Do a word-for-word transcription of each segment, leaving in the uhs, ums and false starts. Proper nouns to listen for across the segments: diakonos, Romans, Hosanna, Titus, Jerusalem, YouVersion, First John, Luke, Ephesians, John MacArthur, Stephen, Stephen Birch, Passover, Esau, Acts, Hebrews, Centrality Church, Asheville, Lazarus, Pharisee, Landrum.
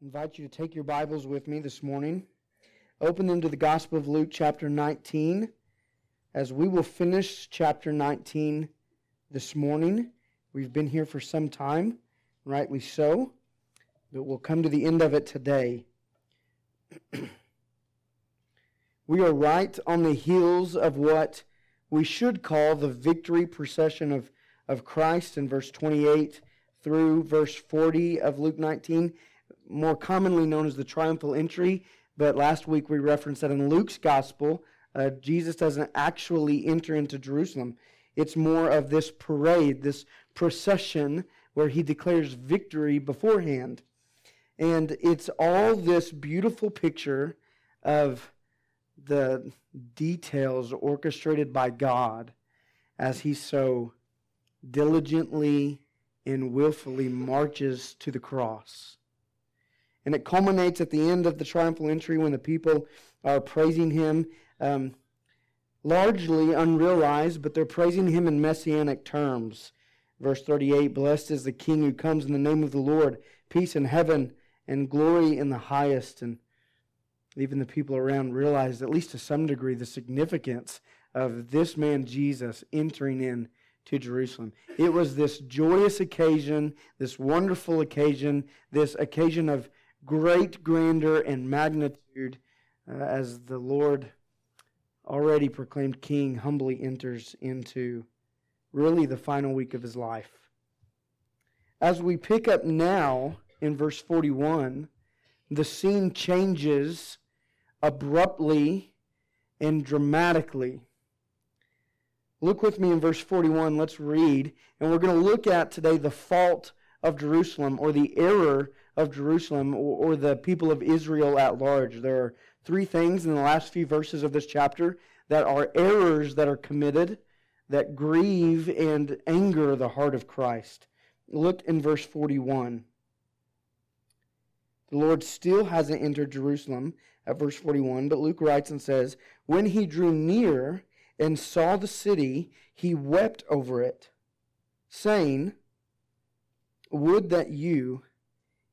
I invite you to take your Bibles with me this morning. Open them to the Gospel of Luke chapter nineteen, as we will finish chapter nineteen this morning. We've been here for some time, rightly so, but we'll come to the end of it today. We are right on the heels of what we should call the victory procession of, of Christ in verse twenty-eight through verse forty of Luke nineteen, more commonly known as the triumphal entry. But last week we referenced that in Luke's gospel, uh, Jesus doesn't actually enter into Jerusalem. It's more of this parade, this procession where he declares victory beforehand. And it's all this beautiful picture of the details orchestrated by God as he so diligently and willfully marches to the cross. And it culminates at the end of the triumphal entry when the people are praising him, um, largely unrealized, but they're praising him in messianic terms. Verse thirty-eight, "Blessed is the King who comes in the name of the Lord, peace in heaven and glory in the highest." And even the people around realized, at least to some degree, the significance of this man Jesus entering in to Jerusalem. It was this joyous occasion, this wonderful occasion, this occasion of great grandeur and magnitude, uh, as the Lord, already proclaimed King, humbly enters into really the final week of his life. As we pick up now in verse forty-one, the scene changes abruptly and dramatically. Look with me in verse forty-one. Let's read, and we're going to look at today the fault of Jerusalem, or the error of Jerusalem, or, or the people of Israel at large. There are three things in the last few verses of this chapter that are errors that are committed that grieve and anger the heart of Christ. Look in verse forty-one. The Lord still hasn't entered Jerusalem at verse forty-one, but Luke writes and says, "When he drew near and saw the city, he wept over it, saying, 'Would that you,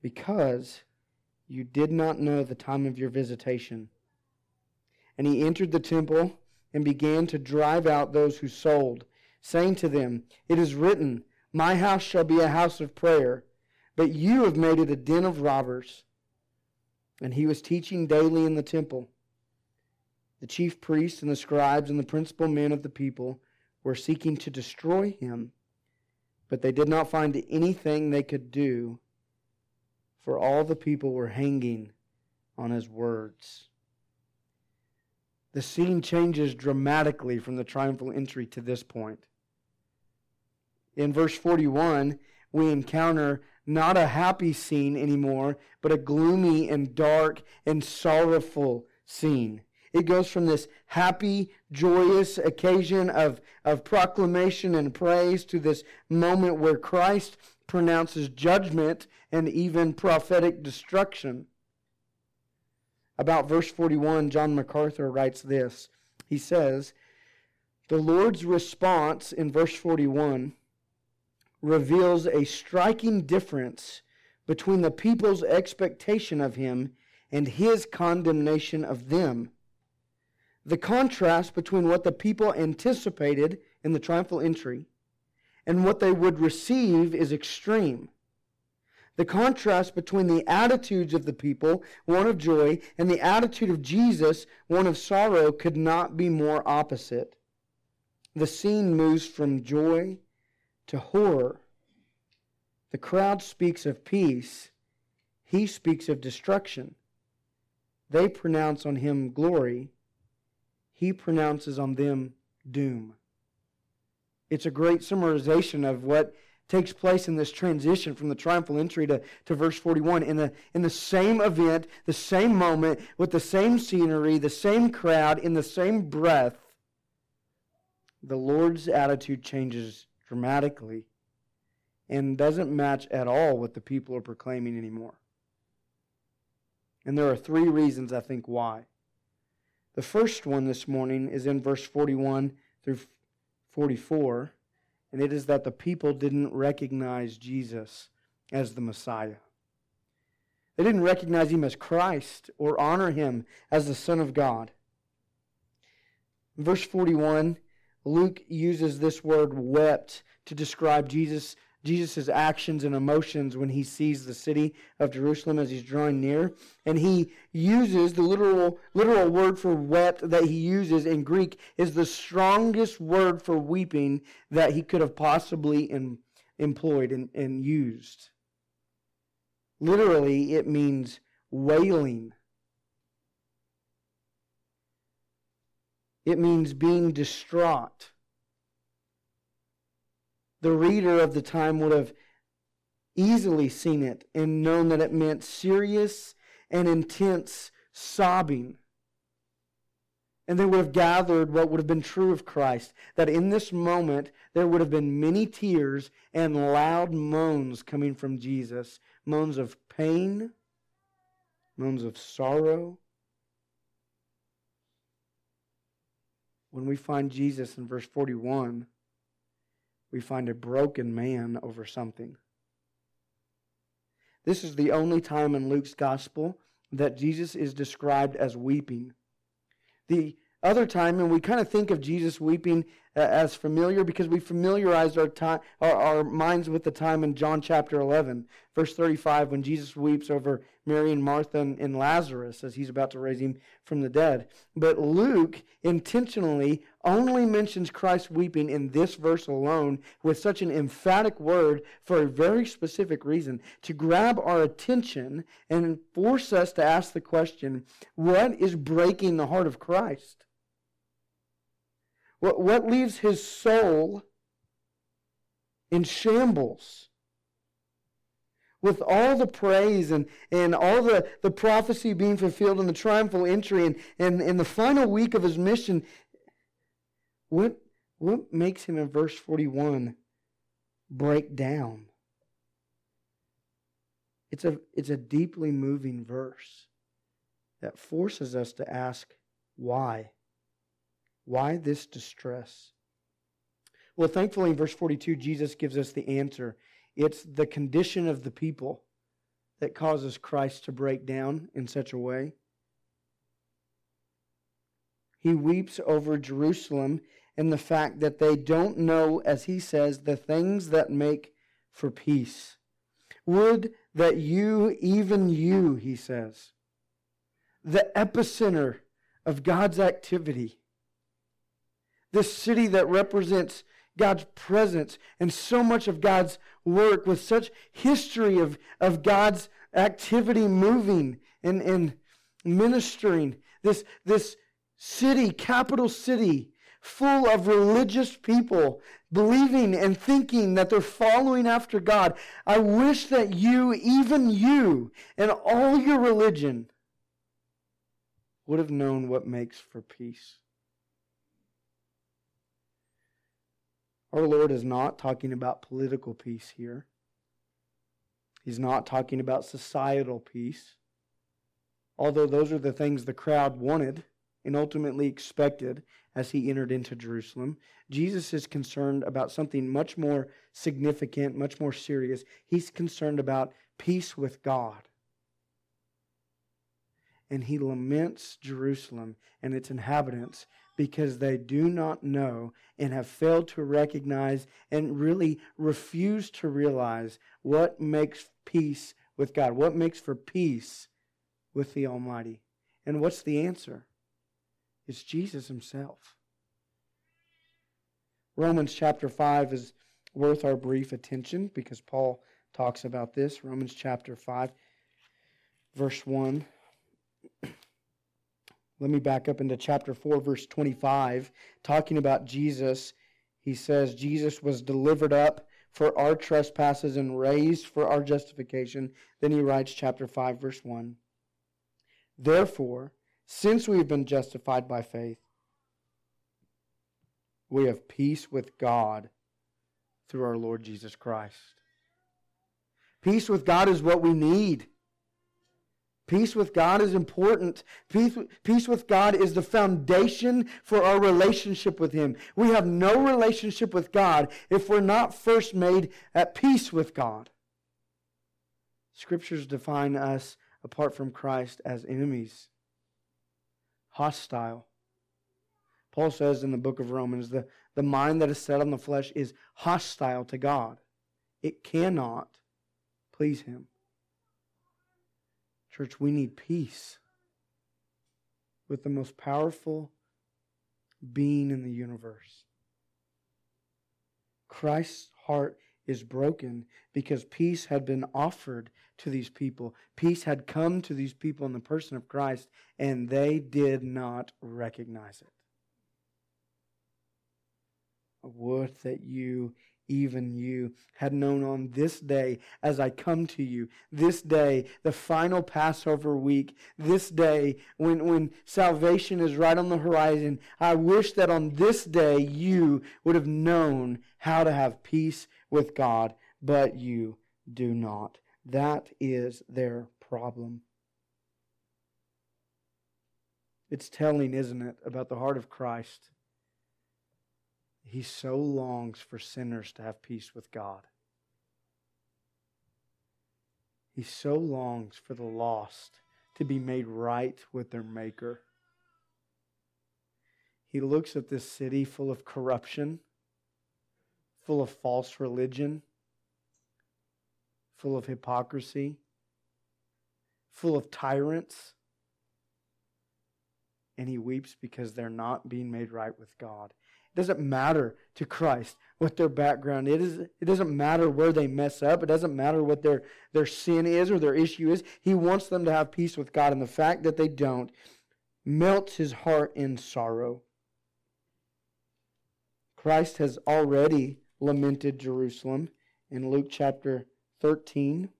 because you did not know the time of your visitation.' And he entered the temple and began to drive out those who sold, saying to them, 'It is written, my house shall be a house of prayer, but you have made it a den of robbers.' And he was teaching daily in the temple. The chief priests and the scribes and the principal men of the people were seeking to destroy him, but they did not find anything they could do, for all the people were hanging on his words." The scene changes dramatically from the triumphal entry to this point. In verse forty-one, we encounter not a happy scene anymore, but a gloomy and dark and sorrowful scene. It goes from this happy, joyous occasion of, of proclamation and praise to this moment where Christ pronounces judgment and even prophetic destruction. About verse forty-one, John MacArthur writes this. He says, "The Lord's response in verse forty-one reveals a striking difference between the people's expectation of him and his condemnation of them. The contrast between what the people anticipated in the triumphal entry and what they would receive is extreme. The contrast between the attitudes of the people, one of joy, and the attitude of Jesus, one of sorrow, could not be more opposite. The scene moves from joy to horror. The crowd speaks of peace. He speaks of destruction. They pronounce on him glory. He pronounces on them doom." It's a great summarization of what takes place in this transition from the triumphal entry to, to verse forty-one. In the, in the same event, the same moment, with the same scenery, the same crowd, in the same breath, the Lord's attitude changes dramatically and doesn't match at all what the people are proclaiming anymore. And there are three reasons, I think, why. The first one this morning is in verse forty-one through forty-four, and it is that the people didn't recognize Jesus as the Messiah. They didn't recognize Him as Christ or honor Him as the Son of God. In verse forty-one, Luke uses this word wept to describe Jesus' Jesus' actions and emotions when he sees the city of Jerusalem as he's drawing near. And he uses the literal, literal word for wept that he uses in Greek is the strongest word for weeping that he could have possibly in, employed and, and used. Literally, it means wailing. It means being distraught. The reader of the time would have easily seen it and known that it meant serious and intense sobbing. And they would have gathered what would have been true of Christ, that in this moment there would have been many tears and loud moans coming from Jesus, moans of pain, moans of sorrow. When we find Jesus in verse forty-one, we find a broken man over something. This is the only time in Luke's gospel that Jesus is described as weeping. The other time, and we kind of think of Jesus weeping as familiar because we familiarized our time, our, our minds with the time in John chapter eleven, verse thirty-five, when Jesus weeps over Mary and Martha and, and Lazarus as he's about to raise him from the dead. But Luke intentionally only mentions Christ weeping in this verse alone with such an emphatic word for a very specific reason, to grab our attention and force us to ask the question, what is breaking the heart of Christ? What, what leaves his soul in shambles? With all the praise and, and all the, the prophecy being fulfilled in the triumphal entry and, and, and the final week of his mission, what, what makes him in verse forty-one break down? It's a, it's a deeply moving verse that forces us to ask why. Why this distress? Well, thankfully in verse forty-two, Jesus gives us the answer. It's the condition of the people that causes Christ to break down in such a way. He weeps over Jerusalem and the fact that they don't know, as he says, the things that make for peace. Would that you, even you, he says, the epicenter of God's activity, this city that represents God's presence and so much of God's work with such history of, of God's activity moving and, and ministering. This, this city, capital city, full of religious people believing and thinking that they're following after God. I wish that you, even you, and all your religion would have known what makes for peace. Our Lord is not talking about political peace here. He's not talking about societal peace. Although those are the things the crowd wanted and ultimately expected as he entered into Jerusalem, Jesus is concerned about something much more significant, much more serious. He's concerned about peace with God. And he laments Jerusalem and its inhabitants because they do not know and have failed to recognize and really refuse to realize what makes peace with God, what makes for peace with the Almighty. And what's the answer? It's Jesus himself. Romans chapter five is worth our brief attention because Paul talks about this. Romans chapter five, verse one. Let me back up into chapter four, verse twenty-five, talking about Jesus. He says, Jesus was delivered up for our trespasses and raised for our justification. Then he writes, chapter five, verse one. Therefore, since we have been justified by faith, we have peace with God through our Lord Jesus Christ. Peace with God is what we need. Peace with God is important. Peace, peace with God is the foundation for our relationship with Him. We have no relationship with God if we're not first made at peace with God. Scriptures define us, apart from Christ, as enemies. Hostile. Paul says in the book of Romans, the, the mind that is set on the flesh is hostile to God. It cannot please Him. Church, we need peace with the most powerful being in the universe. Christ's heart is broken because peace had been offered to these people. Peace had come to these people in the person of Christ, and they did not recognize it. I would that you, even you, had known on this day, as I come to you, this day, the final Passover week, this day when, when salvation is right on the horizon, I wish that on this day you would have known how to have peace with God, but you do not. That is their problem. It's telling, isn't it, about the heart of Christ. He so longs for sinners to have peace with God. He so longs for the lost to be made right with their Maker. He looks at this city full of corruption, full of false religion, full of hypocrisy, full of tyrants, and he weeps because they're not being made right with God. It doesn't matter to Christ what their background is. It doesn't matter where they mess up. It doesn't matter what their, their sin is or their issue is. He wants them to have peace with God, and the fact that they don't melts His heart in sorrow. Christ has already lamented Jerusalem in Luke chapter thirteen.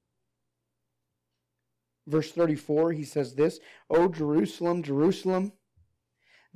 Verse thirty-four, he says this, "O Jerusalem, Jerusalem,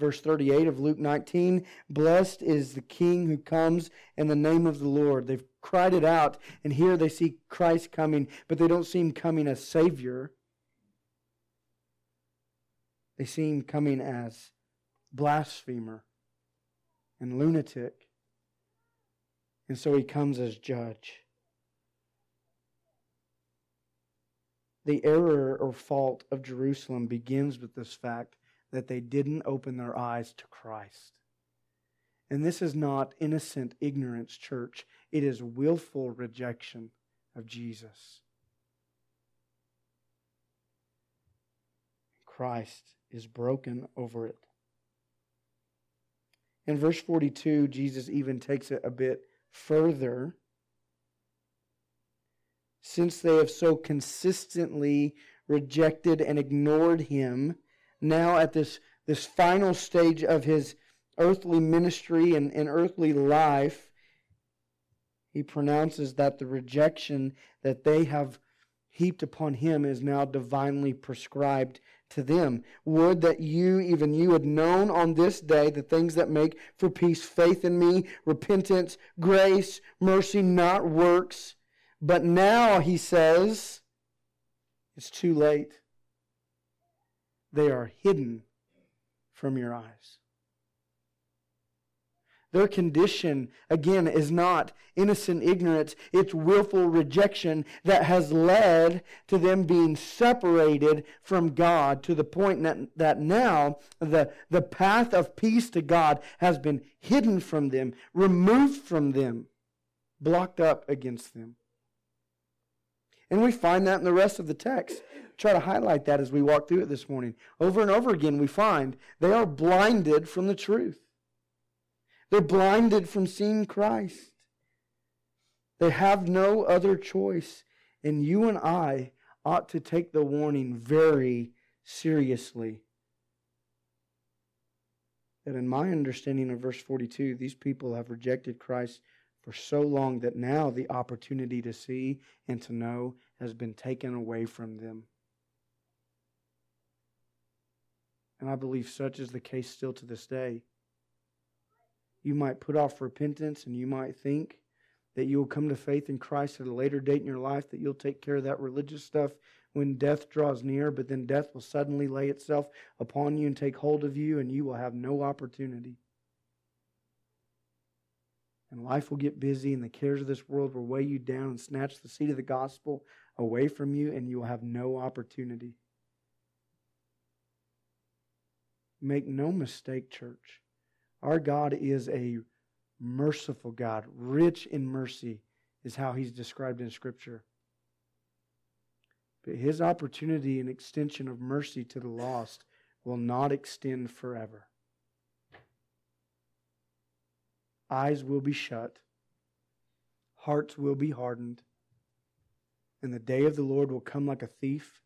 Verse thirty-eight of Luke nineteen, "Blessed is the King who comes in the name of the Lord." They've cried it out, and here they see Christ coming, but they don't see Him coming as Savior. They see Him coming as blasphemer and lunatic. And so He comes as judge. The error or fault of Jerusalem begins with this fact that they didn't open their eyes to Christ. And this is not innocent ignorance, church. It is willful rejection of Jesus. Christ is broken over it. In verse forty-two, Jesus even takes it a bit further. "Since they have so consistently rejected and ignored Him," now at this, this final stage of His earthly ministry and, and earthly life, He pronounces that the rejection that they have heaped upon Him is now divinely prescribed to them. "Would that you, even you, had known on this day the things that make for peace, faith in me, repentance, grace, mercy, not works." But now, he says, it's too late. They are hidden from your eyes. Their condition, again, is not innocent ignorance. It's willful rejection that has led to them being separated from God to the point that, that now the, the path of peace to God has been hidden from them, removed from them, blocked up against them. And we find that in the rest of the text. Try to highlight that as we walk through it this morning. Over and over again, we find they are blinded from the truth. They're blinded from seeing Christ. They have no other choice. And you and I ought to take the warning very seriously. That in my understanding of verse forty-two, these people have rejected Christ for so long that now the opportunity to see and to know has been taken away from them. And I believe such is the case still to this day. You might put off repentance and you might think that you'll come to faith in Christ at a later date in your life, that you'll take care of that religious stuff when death draws near, but then death will suddenly lay itself upon you and take hold of you, and you will have no opportunity. And life will get busy, and the cares of this world will weigh you down and snatch the seed of the gospel away from you, and you will have no opportunity. Make no mistake, church. Our God is a merciful God. Rich in mercy is how He's described in Scripture. But His opportunity and extension of mercy to the lost will not extend forever. Eyes will be shut. Hearts will be hardened. And the day of the Lord will come like a thief.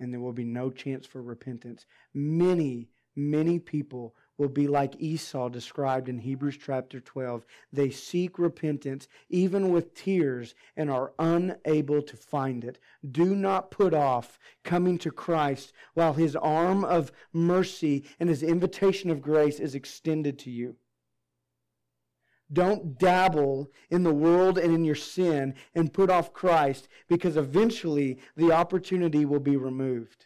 And there will be no chance for repentance. Many, many people will be like Esau described in Hebrews chapter twelve. They seek repentance even with tears and are unable to find it. Do not put off coming to Christ while His arm of mercy and His invitation of grace is extended to you. Don't dabble in the world and in your sin and put off Christ, because eventually the opportunity will be removed.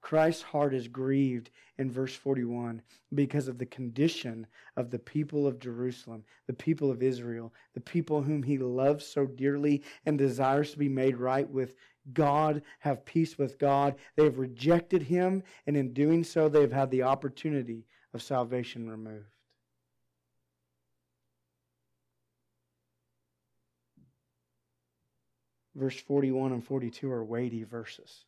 Christ's heart is grieved in verse forty-one because of the condition of the people of Jerusalem, the people of Israel, the people whom He loves so dearly and desires to be made right with God, have peace with God. They have rejected Him, and in doing so, they have had the opportunity of salvation removed. Verse forty-one and forty-two are weighty verses.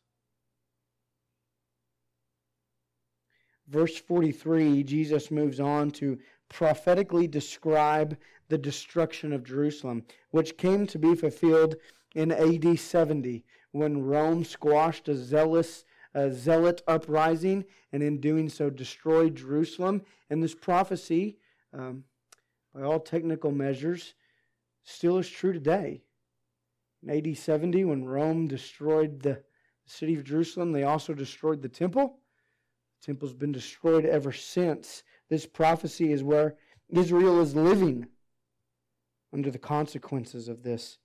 Verse forty-three, Jesus moves on to prophetically describe the destruction of Jerusalem, which came to be fulfilled in A D seventy, when Rome squashed a zealous, a zealot uprising, and in doing so destroyed Jerusalem. And this prophecy, um, by all technical measures, still is true today. In A D seventy, when Rome destroyed the city of Jerusalem, they also destroyed the temple. Temple's been destroyed ever since. This prophecy is where Israel is living under the consequences of this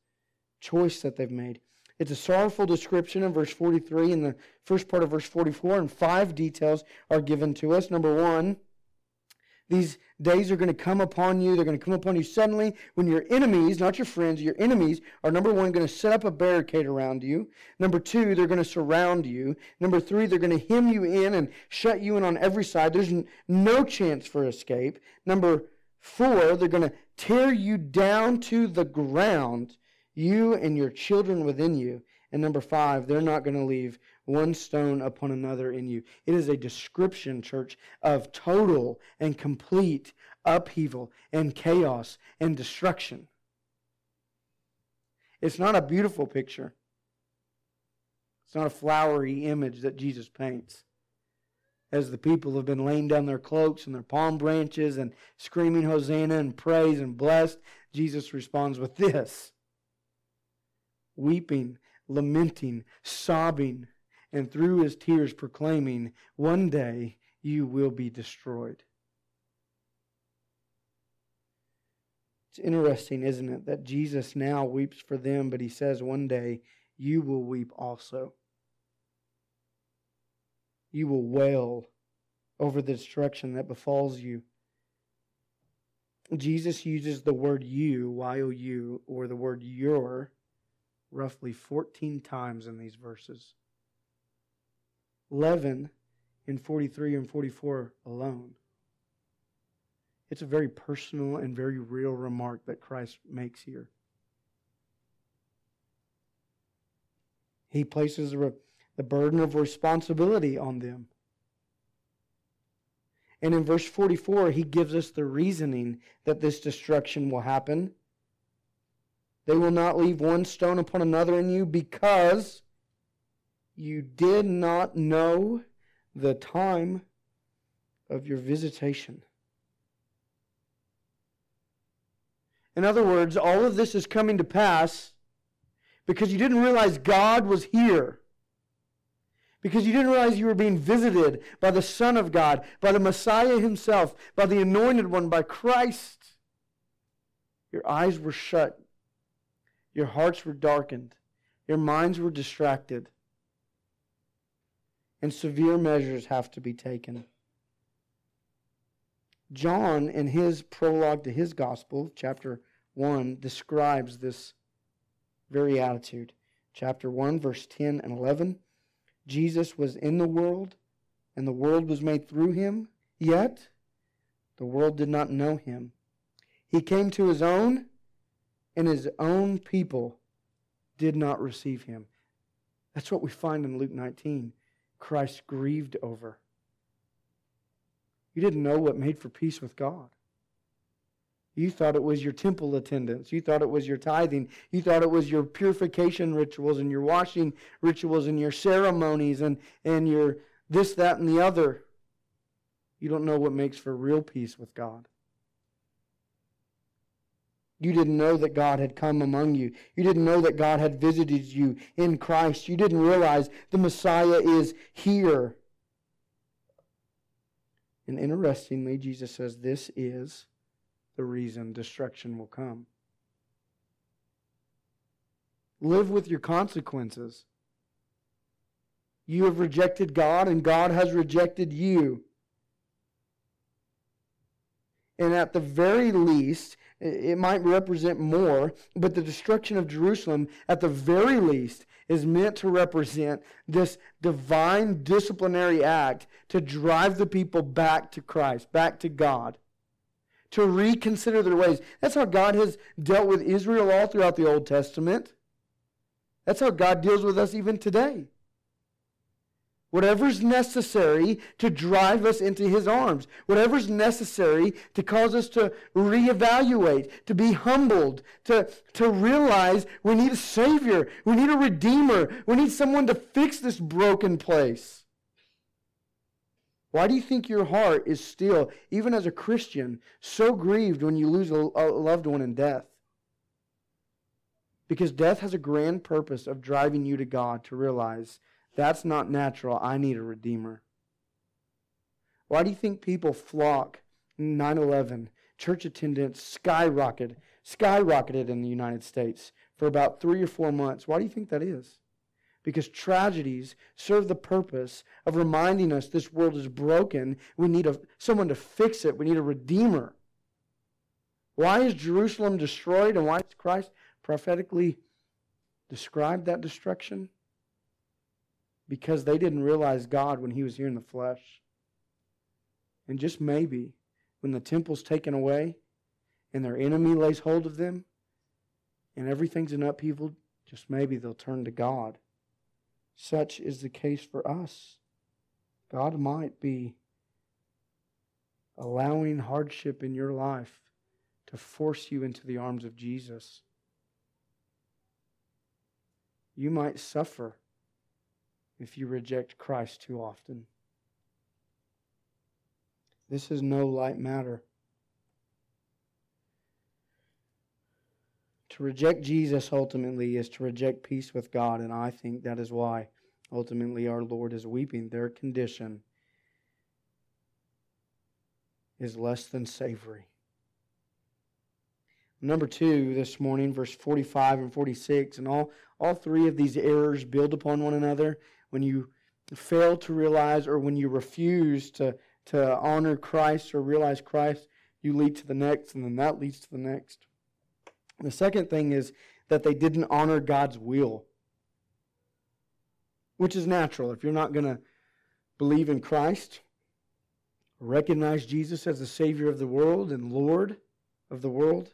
choice that they've made. It's a sorrowful description in verse forty-three and the first part of verse forty-four, and five details are given to us. Number one, these days are going to come upon you. They're going to come upon you suddenly when your enemies, not your friends, your enemies are, number one, going to set up a barricade around you. Number two, they're going to surround you. Number three, they're going to hem you in and shut you in on every side. There's no chance for escape. Number four, they're going to tear you down to the ground, you and your children within you. And number five, they're not going to leave one stone upon another in you. It is a description, church, of total and complete upheaval and chaos and destruction. It's not a beautiful picture. It's not a flowery image that Jesus paints. As the people have been laying down their cloaks and their palm branches and screaming Hosanna and praise and blessed, Jesus responds with this: weeping, lamenting, sobbing, and through His tears proclaiming, one day you will be destroyed. It's interesting, isn't it, that Jesus now weeps for them, but He says one day you will weep also. You will wail over the destruction that befalls you. Jesus uses the word you, Y O U, or the word your, roughly fourteen times in these verses. eleven in forty-three and forty-four alone. It's a very personal and very real remark that Christ makes here. He places the burden of responsibility on them. And in verse forty-four, he gives us the reasoning that this destruction will happen. They will not leave one stone upon another in you because you did not know the time of your visitation. In other words, all of this is coming to pass because you didn't realize God was here. Because you didn't realize you were being visited by the Son of God, by the Messiah himself, by the Anointed One, by Christ. Your eyes were shut. Your hearts were darkened. Your minds were distracted. And severe measures have to be taken. John, in his prologue to his gospel, chapter one, describes this very attitude. Chapter one, verse ten and eleven. Jesus was in the world, and the world was made through him, yet the world did not know him. He came to his own, and his own people did not receive him. That's what we find in Luke nineteen. Christ grieved over. You didn't know what made for peace with God. You thought it was your temple attendance. You thought it was your tithing. You thought it was your purification rituals and your washing rituals and your ceremonies and, and your this, that, and the other. You don't know what makes for real peace with God. You didn't know that God had come among you. You didn't know that God had visited you in Christ. You didn't realize the Messiah is here. And interestingly, Jesus says this is the reason destruction will come. Live with your consequences. You have rejected God, and God has rejected you. And at the very least, it might represent more, but the destruction of Jerusalem, at the very least, is meant to represent this divine disciplinary act to drive the people back to Christ, back to God, to reconsider their ways. That's how God has dealt with Israel all throughout the Old Testament. That's how God deals with us even today. Whatever's necessary to drive us into His arms. Whatever's necessary to cause us to reevaluate, to be humbled, to, to realize we need a Savior, we need a Redeemer, we need someone to fix this broken place. Why do you think your heart is still, even as a Christian, so grieved when you lose a, a loved one in death? Because death has a grand purpose of driving you to God to realize that's not natural. I need a Redeemer. Why do you think people flock in nine eleven? Church attendance skyrocketed, skyrocketed in the United States for about three or four months. Why do you think that is? Because tragedies serve the purpose of reminding us this world is broken. We need a, someone to fix it. We need a Redeemer. Why is Jerusalem destroyed, and why does Christ prophetically describe that destruction? Because they didn't realize God when He was here in the flesh. And just maybe, when the temple's taken away, and their enemy lays hold of them, and everything's in upheaval, just maybe they'll turn to God. Such is the case for us. God might be allowing hardship in your life to force you into the arms of Jesus. You might suffer if you reject Christ too often. This is no light matter. To reject Jesus ultimately is to reject peace with God, and I think that is why ultimately our Lord is weeping. Their condition is less than savory. Number two this morning, verse forty-five and forty-six, and all, all three of these errors build upon one another. When you fail to realize, or when you refuse to, to honor Christ or realize Christ, you lead to the next, and then that leads to the next. The second thing is that they didn't honor God's will, which is natural. If you're not going to believe in Christ, recognize Jesus as the Savior of the world and Lord of the world,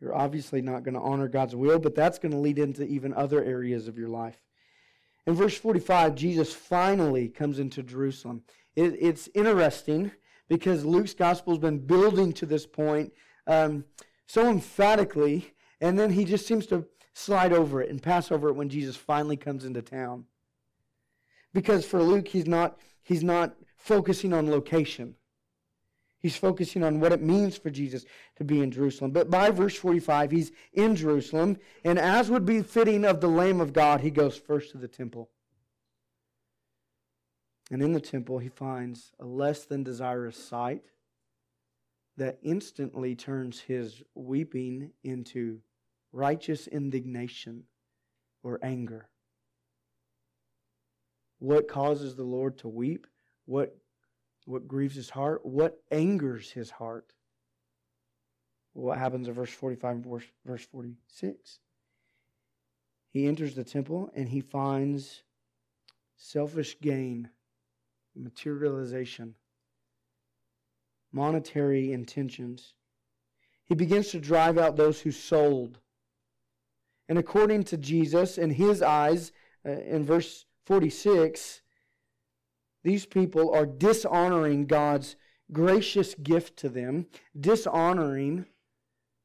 you're obviously not going to honor God's will, but that's going to lead into even other areas of your life. In verse forty-five, Jesus finally comes into Jerusalem. It, it's interesting because Luke's gospel has been building to this point um, so emphatically, and then he just seems to slide over it and pass over it when Jesus finally comes into town. Because for Luke, he's not he's not focusing on location. He's focusing on what it means for Jesus to be in Jerusalem. But by verse forty-five, he's in Jerusalem, and as would be fitting of the Lamb of God, he goes first to the temple. And in the temple, he finds a less than desirous sight that instantly turns his weeping into righteous indignation or anger. What causes the Lord to weep? What What grieves his heart? What angers his heart? What happens in verse forty-five and verse forty-six? He enters the temple and he finds selfish gain, materialization, monetary intentions. He begins to drive out those who sold. And according to Jesus, in his eyes, uh, in verse forty-six, these people are dishonoring God's gracious gift to them, dishonoring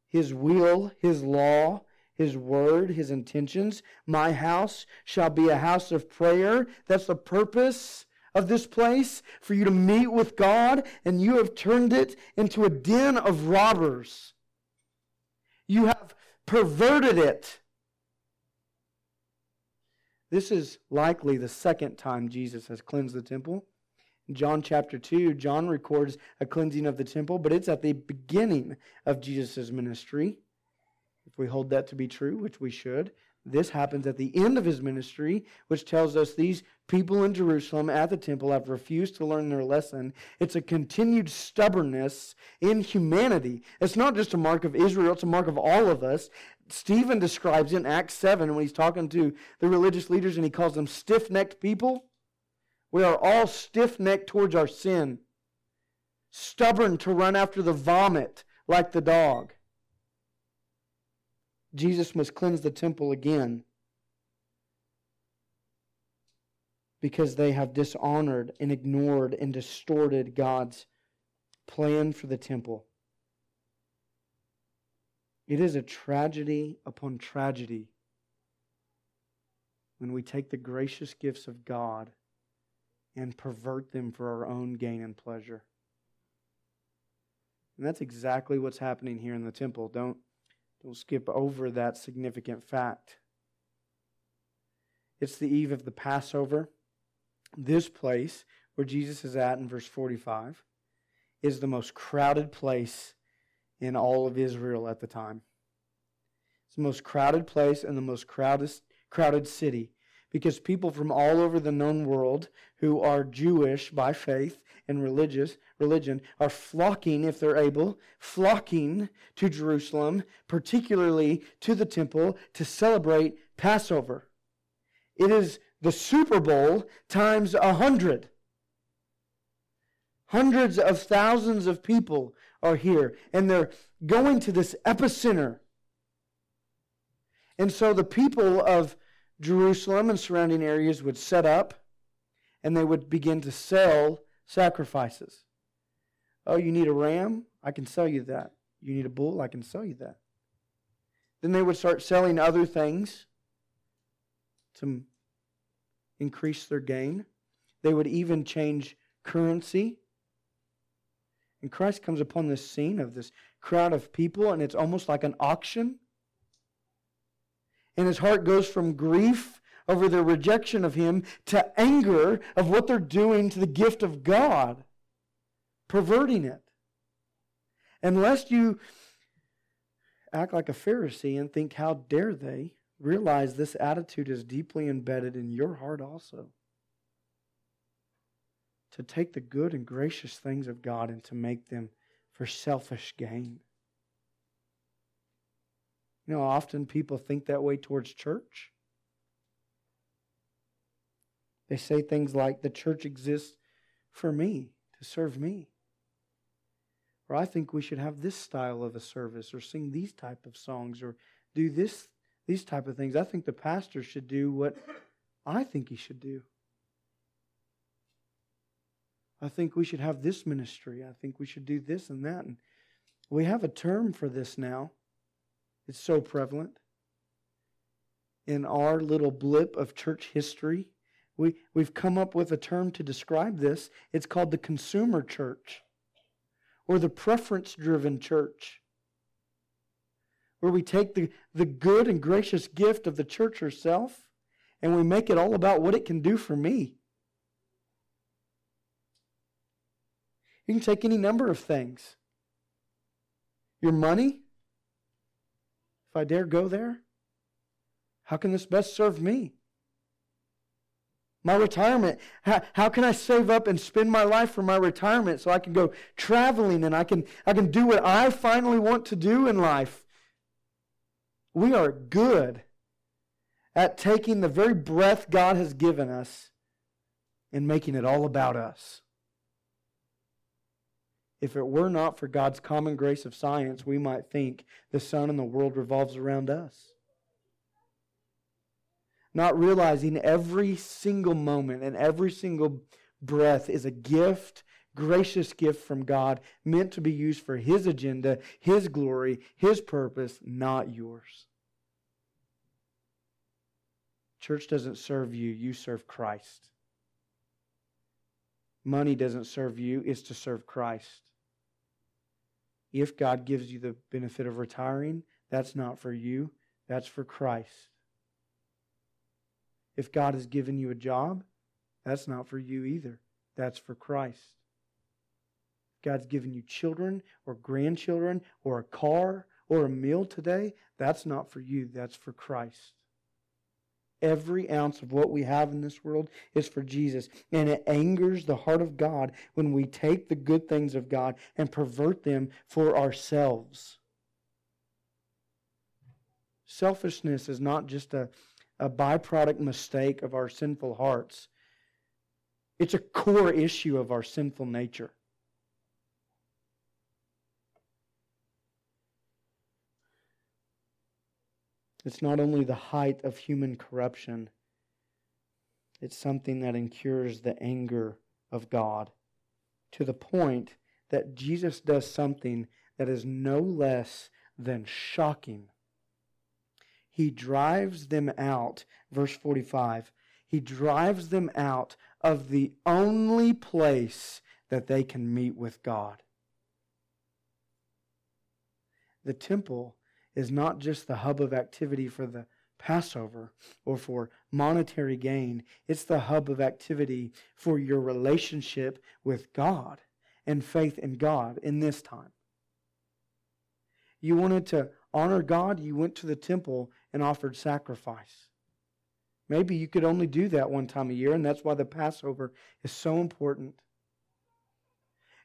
His will, His law, His word, His intentions. My house shall be a house of prayer. That's the purpose of this place, for you to meet with God, and you have turned it into a den of robbers. You have perverted it. This is likely the second time Jesus has cleansed the temple. In John chapter two, John records a cleansing of the temple, but it's at the beginning of Jesus' ministry. If we hold that to be true, which we should, this happens at the end of his ministry, which tells us these people in Jerusalem at the temple have refused to learn their lesson. It's a continued stubbornness in humanity. It's not just a mark of Israel, it's a mark of all of us. Stephen describes it in Acts seven when he's talking to the religious leaders and he calls them stiff-necked people. We are all stiff-necked towards our sin, stubborn to run after the vomit like the dog. Jesus must cleanse the temple again because they have dishonored and ignored and distorted God's plan for the temple. It is a tragedy upon tragedy when we take the gracious gifts of God and pervert them for our own gain and pleasure. And that's exactly what's happening here in the temple. Don't, don't skip over that significant fact. It's the eve of the Passover. This place where Jesus is at in verse forty-five is the most crowded place in all of Israel at the time. It's the most crowded place and the most crowded, crowded city because people from all over the known world who are Jewish by faith and religious religion are flocking, if they're able, flocking to Jerusalem, particularly to the temple, to celebrate Passover. It is the Super Bowl times a hundred. Hundreds of thousands of people are here, and they're going to this epicenter. And so the people of Jerusalem and surrounding areas would set up, and they would begin to sell sacrifices. Oh, you need a ram? I can sell you that. You need a bull? I can sell you that. Then they would start selling other things to increase their gain. They would even change currency. And Christ comes upon this scene of this crowd of people, and it's almost like an auction. And his heart goes from grief over their rejection of him to anger of what they're doing to the gift of God, perverting it. Unless you act like a Pharisee and think, how dare they, realize this attitude is deeply embedded in your heart also. To take the good and gracious things of God and to make them for selfish gain. You know, often people think that way towards church. They say things like, the church exists for me, to serve me. Or I think we should have this style of a service, or sing these type of songs, or do this, these type of things. I think the pastor should do what I think he should do. I think we should have this ministry. I think we should do this and that. And we have a term for this now. It's so prevalent. In our little blip of church history, we, we've come up with a term to describe this. It's called the consumer church, or the preference-driven church, where we take the, the good and gracious gift of the church herself and we make it all about what it can do for me. You can take any number of things. Your money, if I dare go there, how can this best serve me? My retirement, how, how can I save up and spend my life for my retirement so I can go traveling and I can, I can do what I finally want to do in life? We are good at taking the very breath God has given us and making it all about us. If it were not for God's common grace of science, we might think the sun and the world revolves around us. Not realizing every single moment and every single breath is a gift, gracious gift from God, meant to be used for His agenda, His glory, His purpose, not yours. Church doesn't serve you, you serve Christ. Money doesn't serve you, it's to serve Christ. If God gives you the benefit of retiring, that's not for you, that's for Christ. If God has given you a job, that's not for you either, that's for Christ. If God's given you children or grandchildren or a car or a meal today, that's not for you, that's for Christ. Every ounce of what we have in this world is for Jesus. And it angers the heart of God when we take the good things of God and pervert them for ourselves. Selfishness is not just a, a byproduct mistake of our sinful hearts. It's a core issue of our sinful nature. It's not only the height of human corruption, it's something that incurs the anger of God to the point that Jesus does something that is no less than shocking. He drives them out, verse forty-five, He drives them out of the only place that they can meet with God. The temple is not just the hub of activity for the Passover or for monetary gain. It's the hub of activity for your relationship with God and faith in God in this time. You wanted to honor God, you went to the temple and offered sacrifice. Maybe you could only do that one time a year, and that's why the Passover is so important.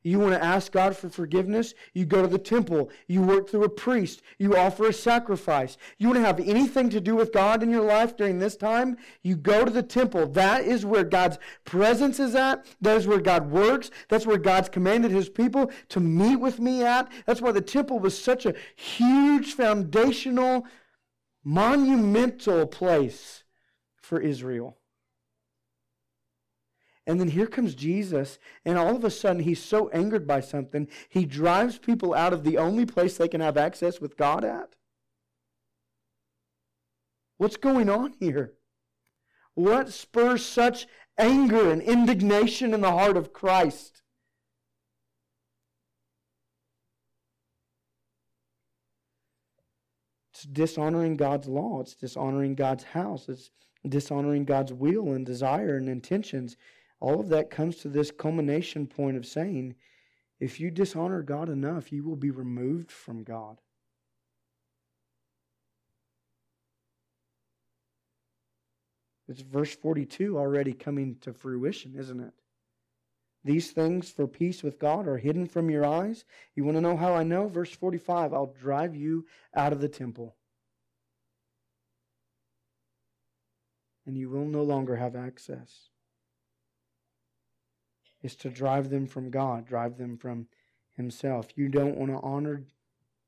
You want to ask God for forgiveness? You go to the temple. You work through a priest. You offer a sacrifice. You want to have anything to do with God in your life during this time? You go to the temple. That is where God's presence is at. That is where God works. That's where God's commanded His people to meet with me at. That's why the temple was such a huge, foundational, monumental place for Israel. And then here comes Jesus, and all of a sudden He's so angered by something, He drives people out of the only place they can have access with God at. What's going on here? What spurs such anger and indignation in the heart of Christ? It's dishonoring God's law. It's dishonoring God's house. It's dishonoring God's will and desire and intentions. All of that comes to this culmination point of saying, if you dishonor God enough, you will be removed from God. It's verse forty-two already coming to fruition, isn't it? These things for peace with God are hidden from your eyes. You want to know how I know? Verse forty-five, I'll drive you out of the temple. And you will no longer have access. Is to drive them from God, drive them from Himself. You don't want to honor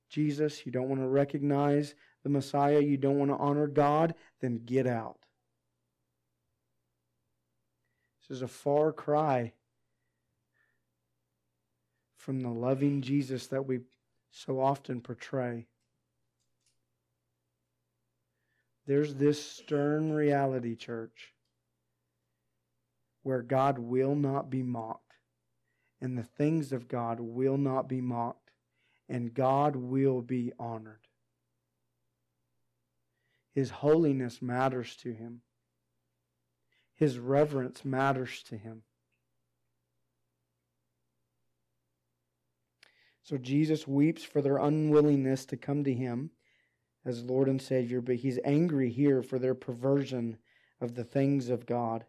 Jesus, you don't want to recognize the Messiah, you don't want to honor God, then get out. This is a far cry from the loving Jesus that we so often portray. There's this stern reality, church, where God will not be mocked, and the things of God will not be mocked, and God will be honored. His holiness matters to Him. His reverence matters to Him. So Jesus weeps for their unwillingness to come to Him as Lord and Savior, but He's angry here for their perversion of the things of God.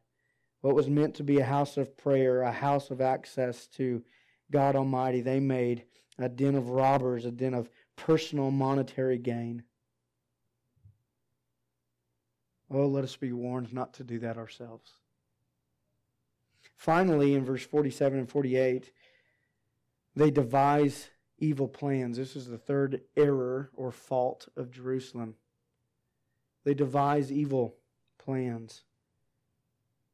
What was meant to be a house of prayer, a house of access to God Almighty, they made a den of robbers, a den of personal monetary gain. Oh, let us be warned not to do that ourselves. Finally, in verse forty-seven and forty-eight, they devise evil plans. This is the third error or fault of Jerusalem. They devise evil plans.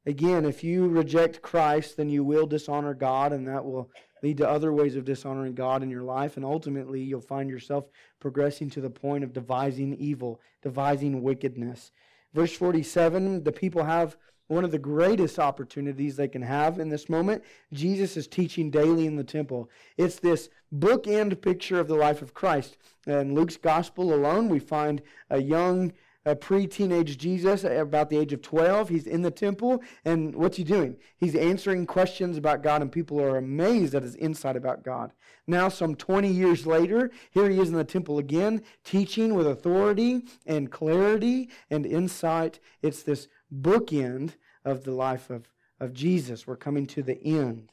Again, if you reject Christ, then you will dishonor God, and that will lead to other ways of dishonoring God in your life, and ultimately you'll find yourself progressing to the point of devising evil, devising wickedness. Verse forty-seven, the people have one of the greatest opportunities they can have in this moment. Jesus is teaching daily in the temple. It's this bookend picture of the life of Christ. In Luke's gospel alone, we find a young A pre-teenage Jesus, about the age of twelve, he's in the temple, and what's he doing? He's answering questions about God, and people are amazed at his insight about God. Now, some twenty years later, here he is in the temple again, teaching with authority and clarity and insight. It's this bookend of the life of, of Jesus. We're coming to the end.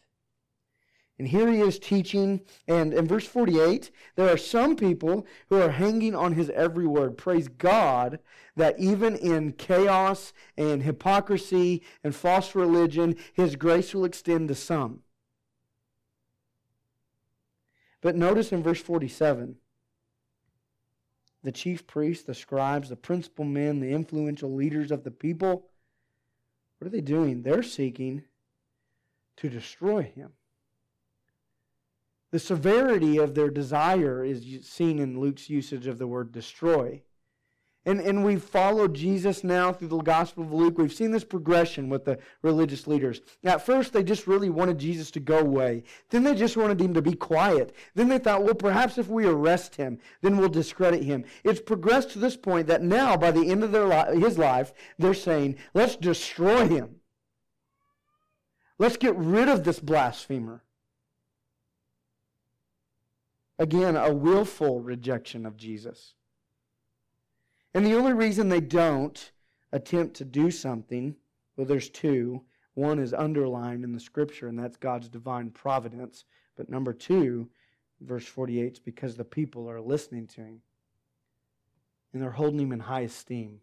And here he is teaching, and in verse forty-eight, there are some people who are hanging on his every word. Praise God that even in chaos and hypocrisy and false religion, his grace will extend to some. But notice in verse forty-seven, the chief priests, the scribes, the principal men, the influential leaders of the people, what are they doing? They're seeking to destroy him. The severity of their desire is seen in Luke's usage of the word destroy. And, and we've followed Jesus now through the Gospel of Luke. We've seen this progression with the religious leaders. At first, they just really wanted Jesus to go away. Then they just wanted him to be quiet. Then they thought, well, perhaps if we arrest him, then we'll discredit him. It's progressed to this point that now, by the end of their li- his life, they're saying, let's destroy him. Let's get rid of this blasphemer. Again, a willful rejection of Jesus. And the only reason they don't attempt to do something, well, there's two. One is underlined in the Scripture, and that's God's divine providence. But number two, verse forty-eight, is because the people are listening to him. And they're holding him in high esteem,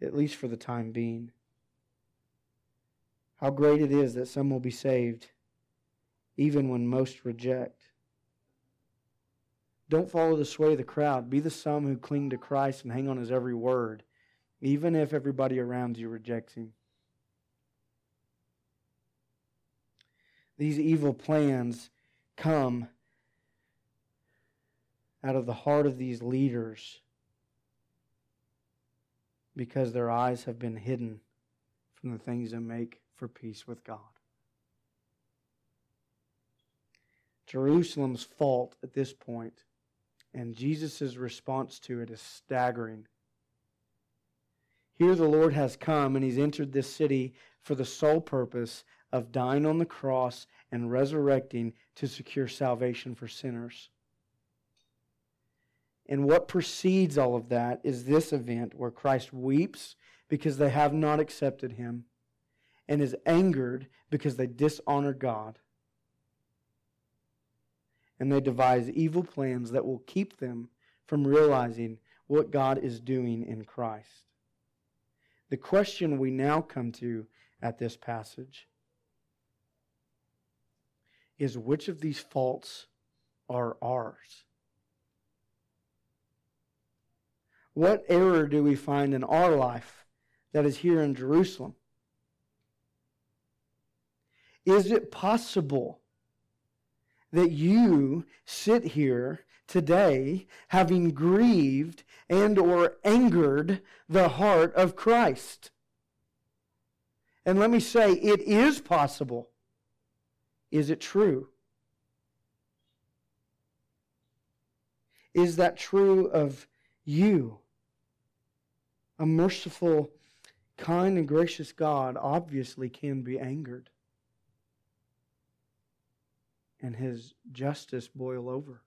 at least for the time being. How great it is that some will be saved, even when most reject. Don't follow the sway of the crowd. Be the some who cling to Christ and hang on his every word, even if everybody around you rejects him. These evil plans come out of the heart of these leaders because their eyes have been hidden from the things that make for peace with God. Jerusalem's fault at this point, and Jesus' response to it is staggering. Here the Lord has come and he's entered this city for the sole purpose of dying on the cross and resurrecting to secure salvation for sinners. And what precedes all of that is this event where Christ weeps because they have not accepted him and is angered because they dishonor God. And they devise evil plans that will keep them from realizing what God is doing in Christ. The question we now come to at this passage is, which of these faults are ours? What error do we find in our life that is here in Jerusalem? Is it possible that you sit here today having grieved and or angered the heart of Christ? And let me say, it is possible. Is it true? Is that true of you? A merciful, kind, and gracious God obviously can be angered and His justice boil over.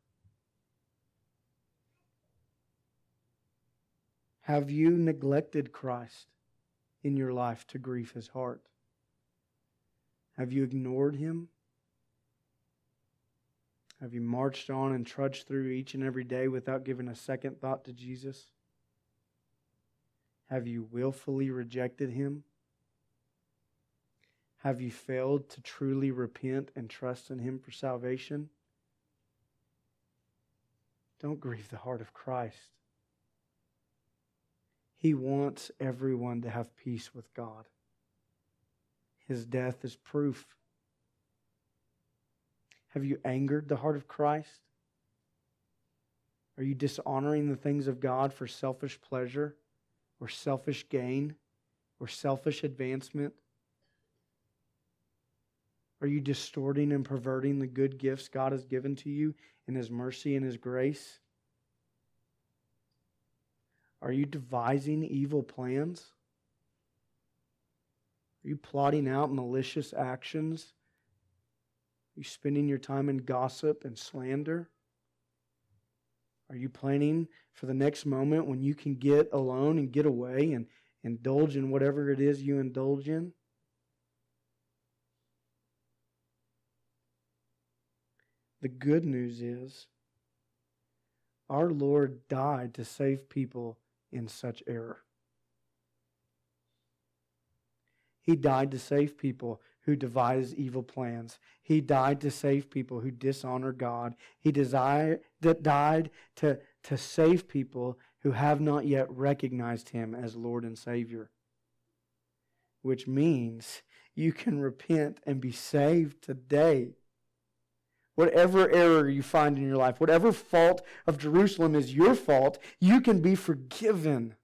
Have you neglected Christ in your life to grieve His heart? Have you ignored Him? Have you marched on and trudged through each and every day without giving a second thought to Jesus? Have you willfully rejected Him? Have you failed to truly repent and trust in Him for salvation? Don't grieve the heart of Christ. He wants everyone to have peace with God. His death is proof. Have you angered the heart of Christ? Are you dishonoring the things of God for selfish pleasure or selfish gain or selfish advancement? Are you distorting and perverting the good gifts God has given to you in His mercy and His grace? Are you devising evil plans? Are you plotting out malicious actions? Are you spending your time in gossip and slander? Are you planning for the next moment when you can get alone and get away and indulge in whatever it is you indulge in? The good news is, our Lord died to save people in such error. He died to save people who devise evil plans. He died to save people who dishonor God. He desire, that died to, to save people who have not yet recognized Him as Lord and Savior. Which means you can repent and be saved today. Whatever error you find in your life, whatever fault of Jerusalem is your fault, you can be forgiven.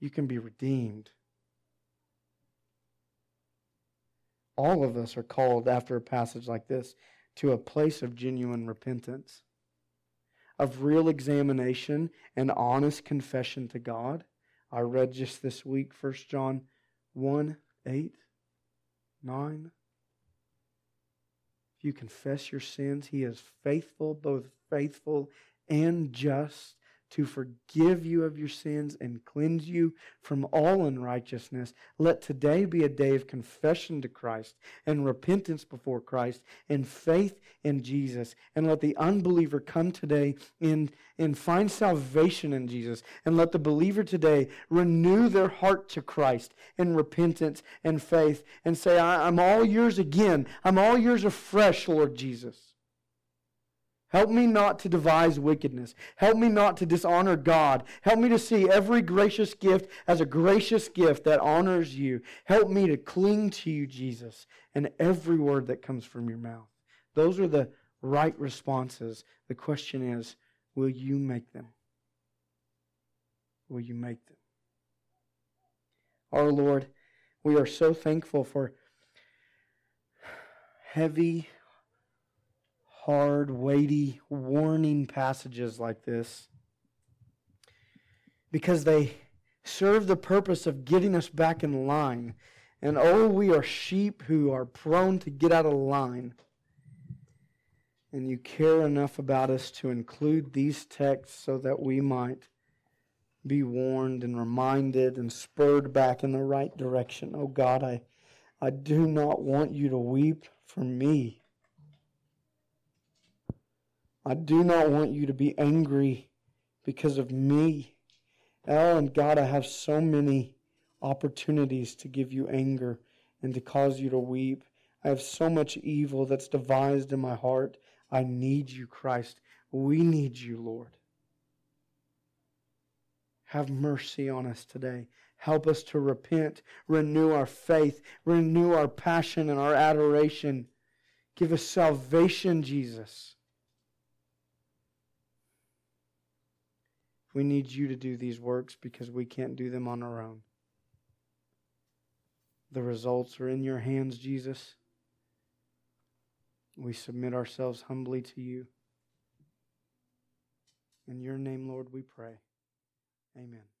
You can be redeemed. All of us are called, after a passage like this, to a place of genuine repentance, of real examination and honest confession to God. I read just this week, First John one, eight, nine. If you confess your sins, He is faithful, both faithful and just, to forgive you of your sins and cleanse you from all unrighteousness. Let today be a day of confession to Christ and repentance before Christ and faith in Jesus. And let the unbeliever come today and, and find salvation in Jesus. And let the believer today renew their heart to Christ in repentance and faith and say, I'm all yours again. I'm all yours afresh, Lord Jesus. Help me not to devise wickedness. Help me not to dishonor God. Help me to see every gracious gift as a gracious gift that honors You. Help me to cling to You, Jesus, and every word that comes from Your mouth. Those are the right responses. The question is, will you make them? Will you make them? Our Lord, we are so thankful for heavy, hard, weighty, warning passages like this, because they serve the purpose of getting us back in line. And oh, we are sheep who are prone to get out of line. And You care enough about us to include these texts so that we might be warned and reminded and spurred back in the right direction. Oh God, I, I do not want You to weep for me. I do not want You to be angry because of me. Oh, and God, I have so many opportunities to give You anger and to cause You to weep. I have so much evil that's devised in my heart. I need You, Christ. We need You, Lord. Have mercy on us today. Help us to repent, renew our faith, renew our passion and our adoration. Give us salvation, Jesus. We need you to do these works because we can't do them on our own. The results are in your hands, Jesus. We submit ourselves humbly to you. In your name, Lord, we pray. Amen.